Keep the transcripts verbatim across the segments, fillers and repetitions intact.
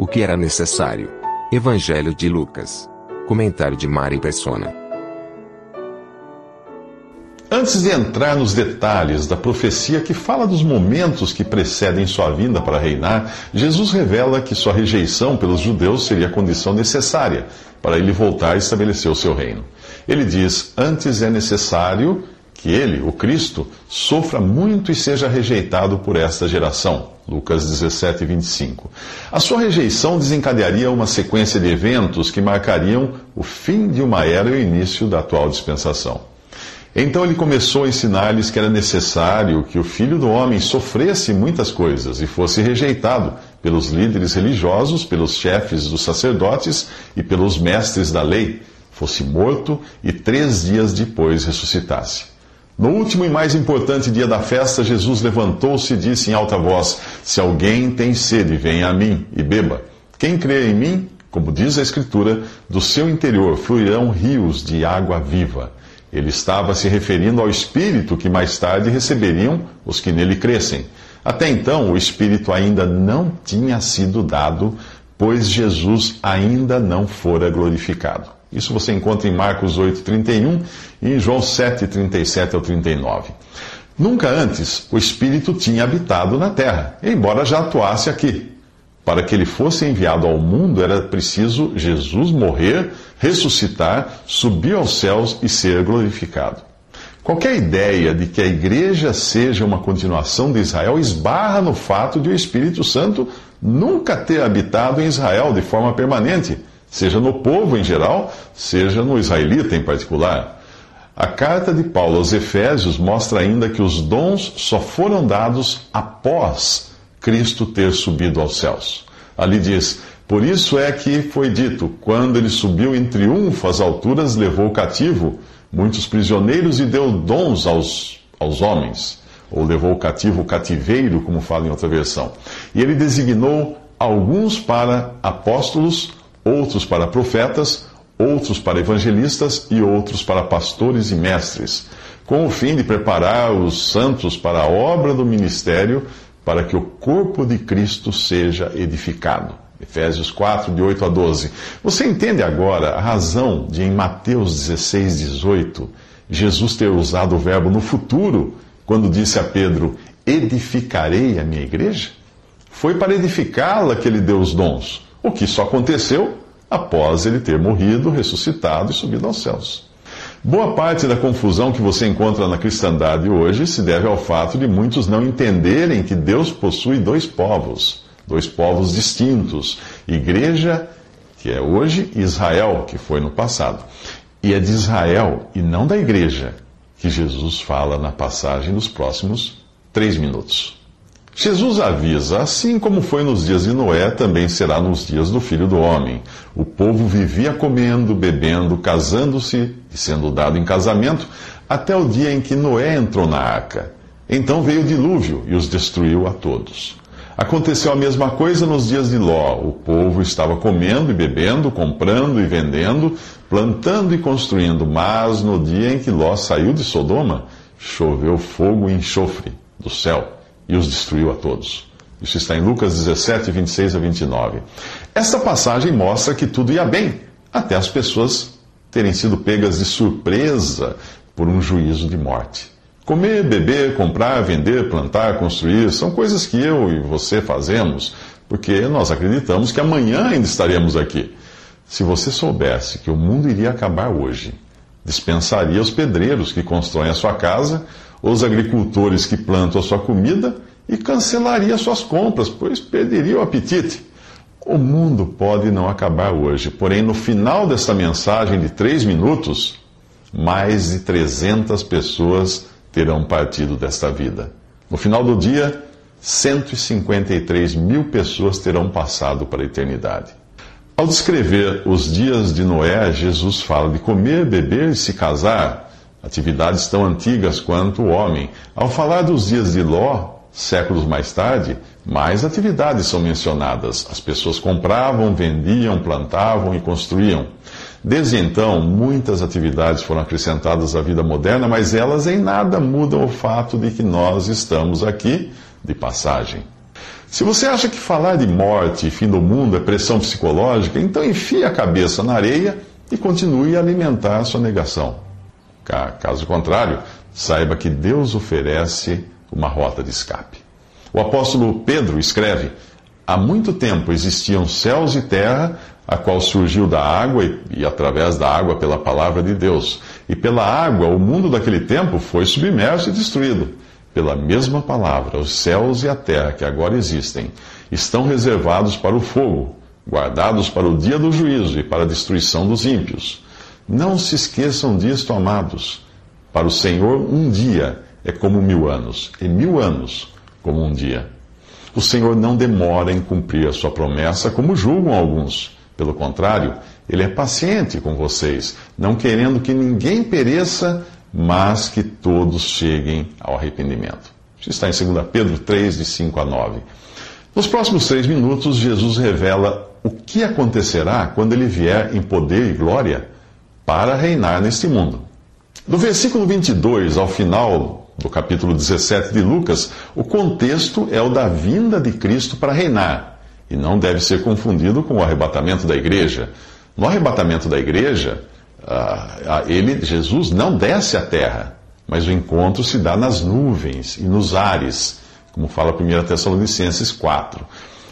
O que era necessário? Evangelho de Lucas. Comentário de Mary Pessoa. Antes de entrar nos detalhes da profecia que fala dos momentos que precedem sua vinda para reinar, Jesus revela que sua rejeição pelos judeus seria a condição necessária para ele voltar e estabelecer o seu reino. Ele diz: antes é necessário que ele, o Cristo, sofra muito e seja rejeitado por esta geração. Lucas dezessete, vinte e cinco. A sua rejeição desencadearia uma sequência de eventos que marcariam o fim de uma era e o início da atual dispensação. Então ele começou a ensinar-lhes que era necessário que o Filho do Homem sofresse muitas coisas e fosse rejeitado pelos líderes religiosos, pelos chefes dos sacerdotes e pelos mestres da lei, fosse morto e três dias depois ressuscitasse. No último e mais importante dia da festa, Jesus levantou-se e disse em alta voz: se alguém tem sede, venha a mim e beba. Quem crê em mim, como diz a Escritura, do seu interior fluirão rios de água viva. Ele estava se referindo ao Espírito que mais tarde receberiam os que nele crescem. Até então, o Espírito ainda não tinha sido dado, pois Jesus ainda não fora glorificado. Isso você encontra em Marcos oito, trinta e um e em João sete, trinta e sete ao trinta e nove. Nunca antes o Espírito tinha habitado na terra, embora já atuasse aqui. Para que ele fosse enviado ao mundo, era preciso Jesus morrer, ressuscitar, subir aos céus e ser glorificado. Qualquer ideia de que a igreja seja uma continuação de Israel esbarra no fato de o Espírito Santo nunca ter habitado em Israel de forma permanente, seja no povo em geral, seja no israelita em particular. A carta de Paulo aos Efésios mostra ainda que os dons só foram dados após Cristo ter subido aos céus. Ali diz: por isso é que foi dito, quando ele subiu em triunfo às alturas, levou o cativo muitos prisioneiros e deu dons aos, aos homens. Ou levou o cativo o cativeiro, como fala em outra versão. E ele designou alguns para apóstolos, outros para profetas, outros para evangelistas e outros para pastores e mestres, com o fim de preparar os santos para a obra do ministério, para que o corpo de Cristo seja edificado. Efésios quatro, de oito a doze. Você entende agora a razão de, em Mateus dezesseis, dezoito, Jesus ter usado o verbo no futuro, quando disse a Pedro: edificarei a minha igreja? Foi para edificá-la que ele deu os dons, o que só aconteceu após ele ter morrido, ressuscitado e subido aos céus. Boa parte da confusão que você encontra na cristandade hoje se deve ao fato de muitos não entenderem que Deus possui dois povos, dois povos distintos, igreja, que é hoje, e Israel, que foi no passado. E é de Israel, e não da igreja, que Jesus fala na passagem dos próximos três minutos. Jesus avisa: assim como foi nos dias de Noé, também será nos dias do Filho do Homem. O povo vivia comendo, bebendo, casando-se e sendo dado em casamento, até o dia em que Noé entrou na arca. Então veio o dilúvio e os destruiu a todos. Aconteceu a mesma coisa nos dias de Ló. O povo estava comendo e bebendo, comprando e vendendo, plantando e construindo, mas no dia em que Ló saiu de Sodoma, choveu fogo e enxofre do céu e os destruiu a todos. Isso está em Lucas dezessete, vinte e seis a vinte e nove. Esta passagem mostra que tudo ia bem, até as pessoas terem sido pegas de surpresa por um juízo de morte. Comer, beber, comprar, vender, plantar, construir, são coisas que eu e você fazemos, porque nós acreditamos que amanhã ainda estaremos aqui. Se você soubesse que o mundo iria acabar hoje, dispensaria os pedreiros que constroem a sua casa, os agricultores que plantam a sua comida e cancelaria suas compras, pois perderia o apetite. O mundo pode não acabar hoje, porém no final desta mensagem de três minutos, mais de trezentas pessoas terão partido desta vida. No final do dia, cento e cinquenta e três mil pessoas terão passado para a eternidade. Ao descrever os dias de Noé, Jesus fala de comer, beber e se casar, atividades tão antigas quanto o homem. Ao falar dos dias de Ló, séculos mais tarde, mais atividades são mencionadas. As pessoas compravam, vendiam, plantavam e construíam. Desde então, muitas atividades foram acrescentadas à vida moderna, mas elas em nada mudam o fato de que nós estamos aqui de passagem. Se você acha que falar de morte e fim do mundo é pressão psicológica, então enfie a cabeça na areia e continue a alimentar a sua negação. Caso contrário, saiba que Deus oferece uma rota de escape. O apóstolo Pedro escreve: há muito tempo existiam céus e terra, a qual surgiu da água e, e através da água pela palavra de Deus. E pela água o mundo daquele tempo foi submerso e destruído. Pela mesma palavra, os céus e a terra que agora existem estão reservados para o fogo, guardados para o dia do juízo e para a destruição dos ímpios. Não se esqueçam disto, amados. Para o Senhor, um dia é como mil anos, e mil anos como um dia. O Senhor não demora em cumprir a sua promessa, como julgam alguns. Pelo contrário, Ele é paciente com vocês, não querendo que ninguém pereça, mas que todos cheguem ao arrependimento. Isso está em segunda Pedro três, de cinco a nove. Nos próximos três minutos, Jesus revela o que acontecerá quando Ele vier em poder e glória para reinar neste mundo. Do versículo vinte e dois ao final do capítulo dezessete de Lucas, o contexto é o da vinda de Cristo para reinar, e não deve ser confundido com o arrebatamento da igreja. No arrebatamento da igreja, ele, Jesus não desce à terra, mas o encontro se dá nas nuvens e nos ares, como fala primeira Tessalonicenses quatro.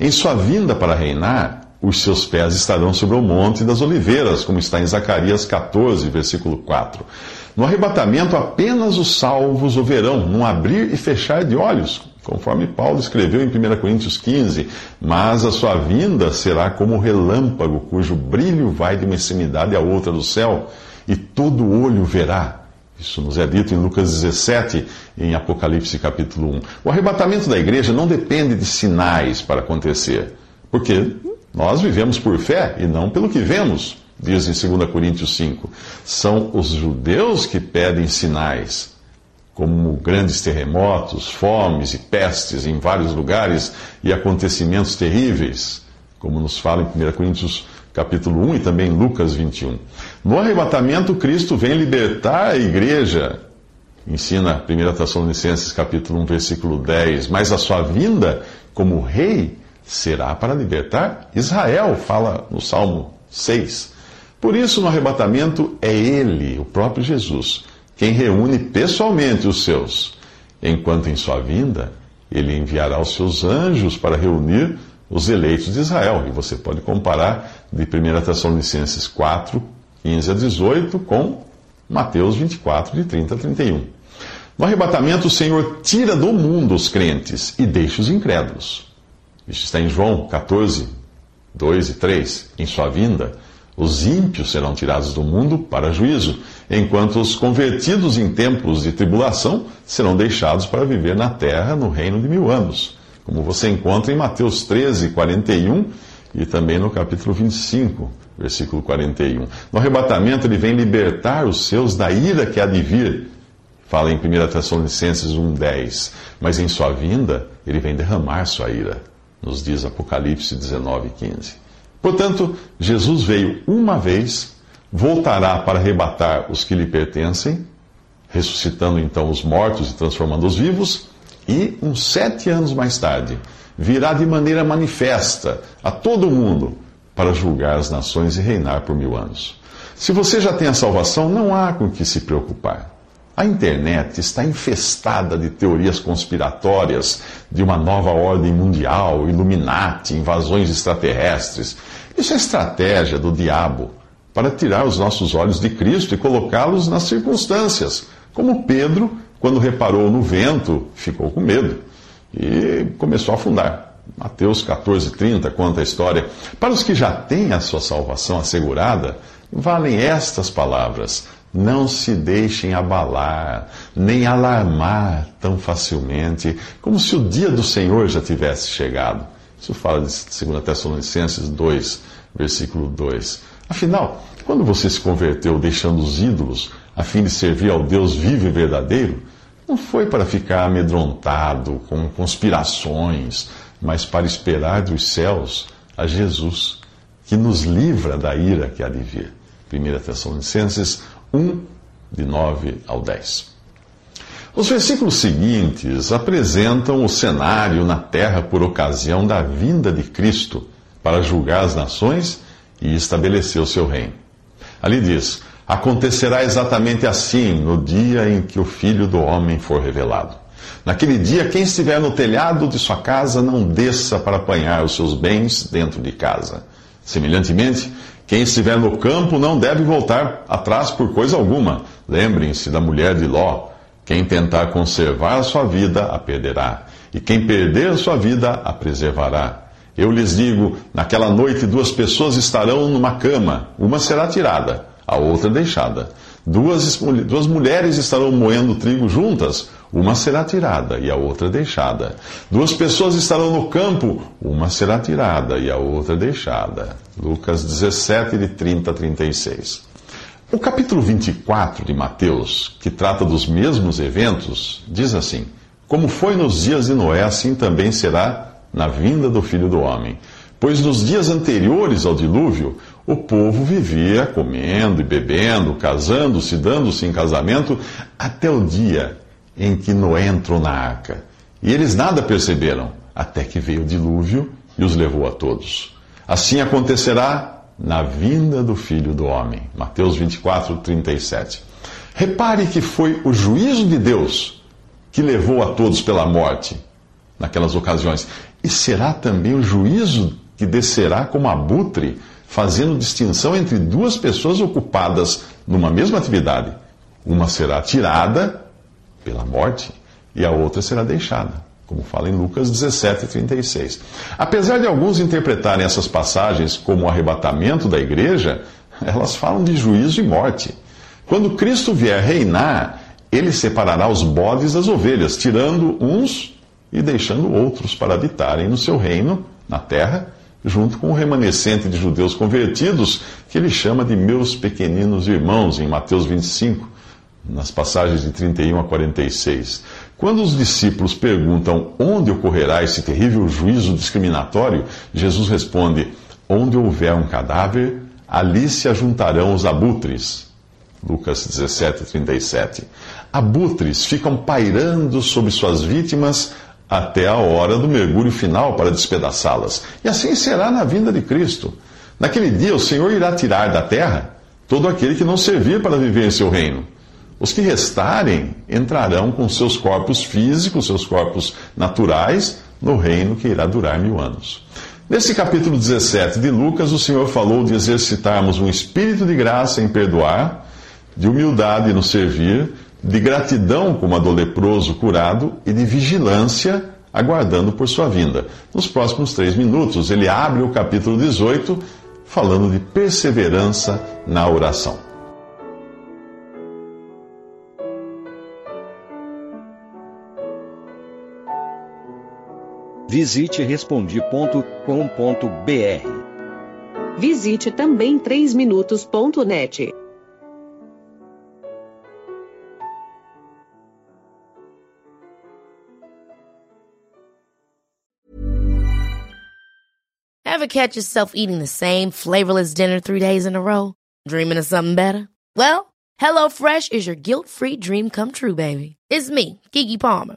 Em sua vinda para reinar, os seus pés estarão sobre o Monte das Oliveiras, como está em Zacarias quatorze, versículo quatro. No arrebatamento, apenas os salvos o verão, num abrir e fechar de olhos, conforme Paulo escreveu em primeira Coríntios quinze, mas a sua vinda será como um relâmpago, cujo brilho vai de uma extremidade à outra do céu, e todo olho verá. Isso nos é dito em Lucas dezessete, em Apocalipse capítulo um. O arrebatamento da igreja não depende de sinais para acontecer, porque nós vivemos por fé e não pelo que vemos, diz em segunda Coríntios cinco. São os judeus que pedem sinais, como grandes terremotos, fomes e pestes em vários lugares e acontecimentos terríveis, como nos fala em primeira Coríntios capítulo um e também em Lucas vinte e um. No arrebatamento, Cristo vem libertar a igreja, ensina primeira Tessalonicenses capítulo um, versículo dez, mas a sua vinda como rei será para libertar Israel, fala no Salmo seis. Por isso, no arrebatamento, é Ele, o próprio Jesus, quem reúne pessoalmente os seus, enquanto em sua vinda, Ele enviará os seus anjos para reunir os eleitos de Israel. E você pode comparar de primeira Tessalonicenses quatro, quinze a dezoito, com Mateus vinte e quatro, de trinta a trinta e um. No arrebatamento, o Senhor tira do mundo os crentes e deixa os incrédulos. Isso está em João quatorze, dois e três. Em sua vinda, os ímpios serão tirados do mundo para juízo, enquanto os convertidos em tempos de tribulação serão deixados para viver na terra no reino de mil anos, como você encontra em Mateus treze, quarenta e um e também no capítulo vinte e cinco, versículo quarenta e um. No arrebatamento, ele vem libertar os seus da ira que há de vir, fala em primeira Tessalonicenses um, dez. Mas em sua vinda, ele vem derramar sua ira, nos diz Apocalipse dezenove, quinze. Portanto, Jesus veio uma vez, voltará para arrebatar os que lhe pertencem, ressuscitando então os mortos e transformando os vivos, e uns sete anos mais tarde, virá de maneira manifesta a todo mundo para julgar as nações e reinar por mil anos. Se você já tem a salvação, não há com que se preocupar. A internet está infestada de teorias conspiratórias, de uma nova ordem mundial, Illuminati, invasões extraterrestres. Isso é estratégia do diabo para tirar os nossos olhos de Cristo e colocá-los nas circunstâncias, como Pedro, quando reparou no vento, ficou com medo e começou a afundar. Mateus quatorze, trinta conta a história. Para os que já têm a sua salvação assegurada, valem estas palavras: Não se deixem abalar, nem alarmar tão facilmente, como se o dia do Senhor já tivesse chegado. Isso fala de dois Tessalonicenses dois, versículo dois. Afinal, quando você se converteu deixando os ídolos, a fim de servir ao Deus vivo e verdadeiro, não foi para ficar amedrontado com conspirações, mas para esperar dos céus a Jesus, que nos livra da ira que há de vir. primeira Tessalonicenses um, de nove ao dez. Os versículos seguintes apresentam o cenário na terra por ocasião da vinda de Cristo para julgar as nações e estabelecer o seu reino. Ali diz: acontecerá exatamente assim no dia em que o Filho do Homem for revelado. Naquele dia, quem estiver no telhado de sua casa não desça para apanhar os seus bens dentro de casa. Semelhantemente, quem estiver no campo não deve voltar atrás por coisa alguma. Lembrem-se da mulher de Ló. Quem tentar conservar sua vida, a perderá. E quem perder sua vida, a preservará. Eu lhes digo, naquela noite duas pessoas estarão numa cama. Uma será tirada, a outra deixada. Duas, duas mulheres estarão moendo trigo juntas. Uma será tirada e a outra deixada. Duas pessoas estarão no campo. Uma será tirada e a outra deixada. Lucas dezessete, de trinta a trinta e seis. O capítulo vinte e quatro de Mateus, que trata dos mesmos eventos, diz assim: como foi nos dias de Noé, assim também será na vinda do Filho do Homem. Pois nos dias anteriores ao dilúvio, o povo vivia comendo e bebendo, casando-se, dando-se em casamento, até o dia em que Noé entrou na arca. E eles nada perceberam, até que veio o dilúvio e os levou a todos. Assim acontecerá na vinda do Filho do Homem. Mateus vinte e quatro, trinta e sete. Repare que foi o juízo de Deus que levou a todos pela morte naquelas ocasiões. E será também o juízo que descerá como abutre, fazendo distinção entre duas pessoas ocupadas numa mesma atividade. Uma será tirada pela morte e a outra será deixada, como fala em Lucas dezessete, trinta e seis. Apesar de alguns interpretarem essas passagens como o arrebatamento da igreja, elas falam de juízo e morte. Quando Cristo vier reinar, ele separará os bodes das ovelhas, tirando uns e deixando outros para habitarem no seu reino, na terra, junto com o remanescente de judeus convertidos, que ele chama de meus pequeninos irmãos, em Mateus vinte e cinco, nas passagens de trinta e um a quarenta e seis. Quando os discípulos perguntam onde ocorrerá esse terrível juízo discriminatório, Jesus responde: onde houver um cadáver, ali se ajuntarão os abutres. Lucas dezessete, trinta e sete. Abutres ficam pairando sobre suas vítimas até a hora do mergulho final para despedaçá-las. E assim será na vinda de Cristo. Naquele dia, o Senhor irá tirar da terra todo aquele que não servir para viver em seu reino. Os que restarem entrarão com seus corpos físicos, seus corpos naturais, no reino que irá durar mil anos. Nesse capítulo dezessete de Lucas, o Senhor falou de exercitarmos um espírito de graça em perdoar, de humildade no servir, de gratidão como a do leproso curado e de vigilância aguardando por sua vinda. Nos próximos três minutos, ele abre o capítulo dezoito falando de perseverança na oração. Visite Respondi ponto com ponto br. Visite também três minutos ponto net. Ever catch yourself eating the same flavorless dinner three days in a row? Dreaming of something better? Well, HelloFresh is your guilt-free dream come true, baby. It's me, Kiki Palmer.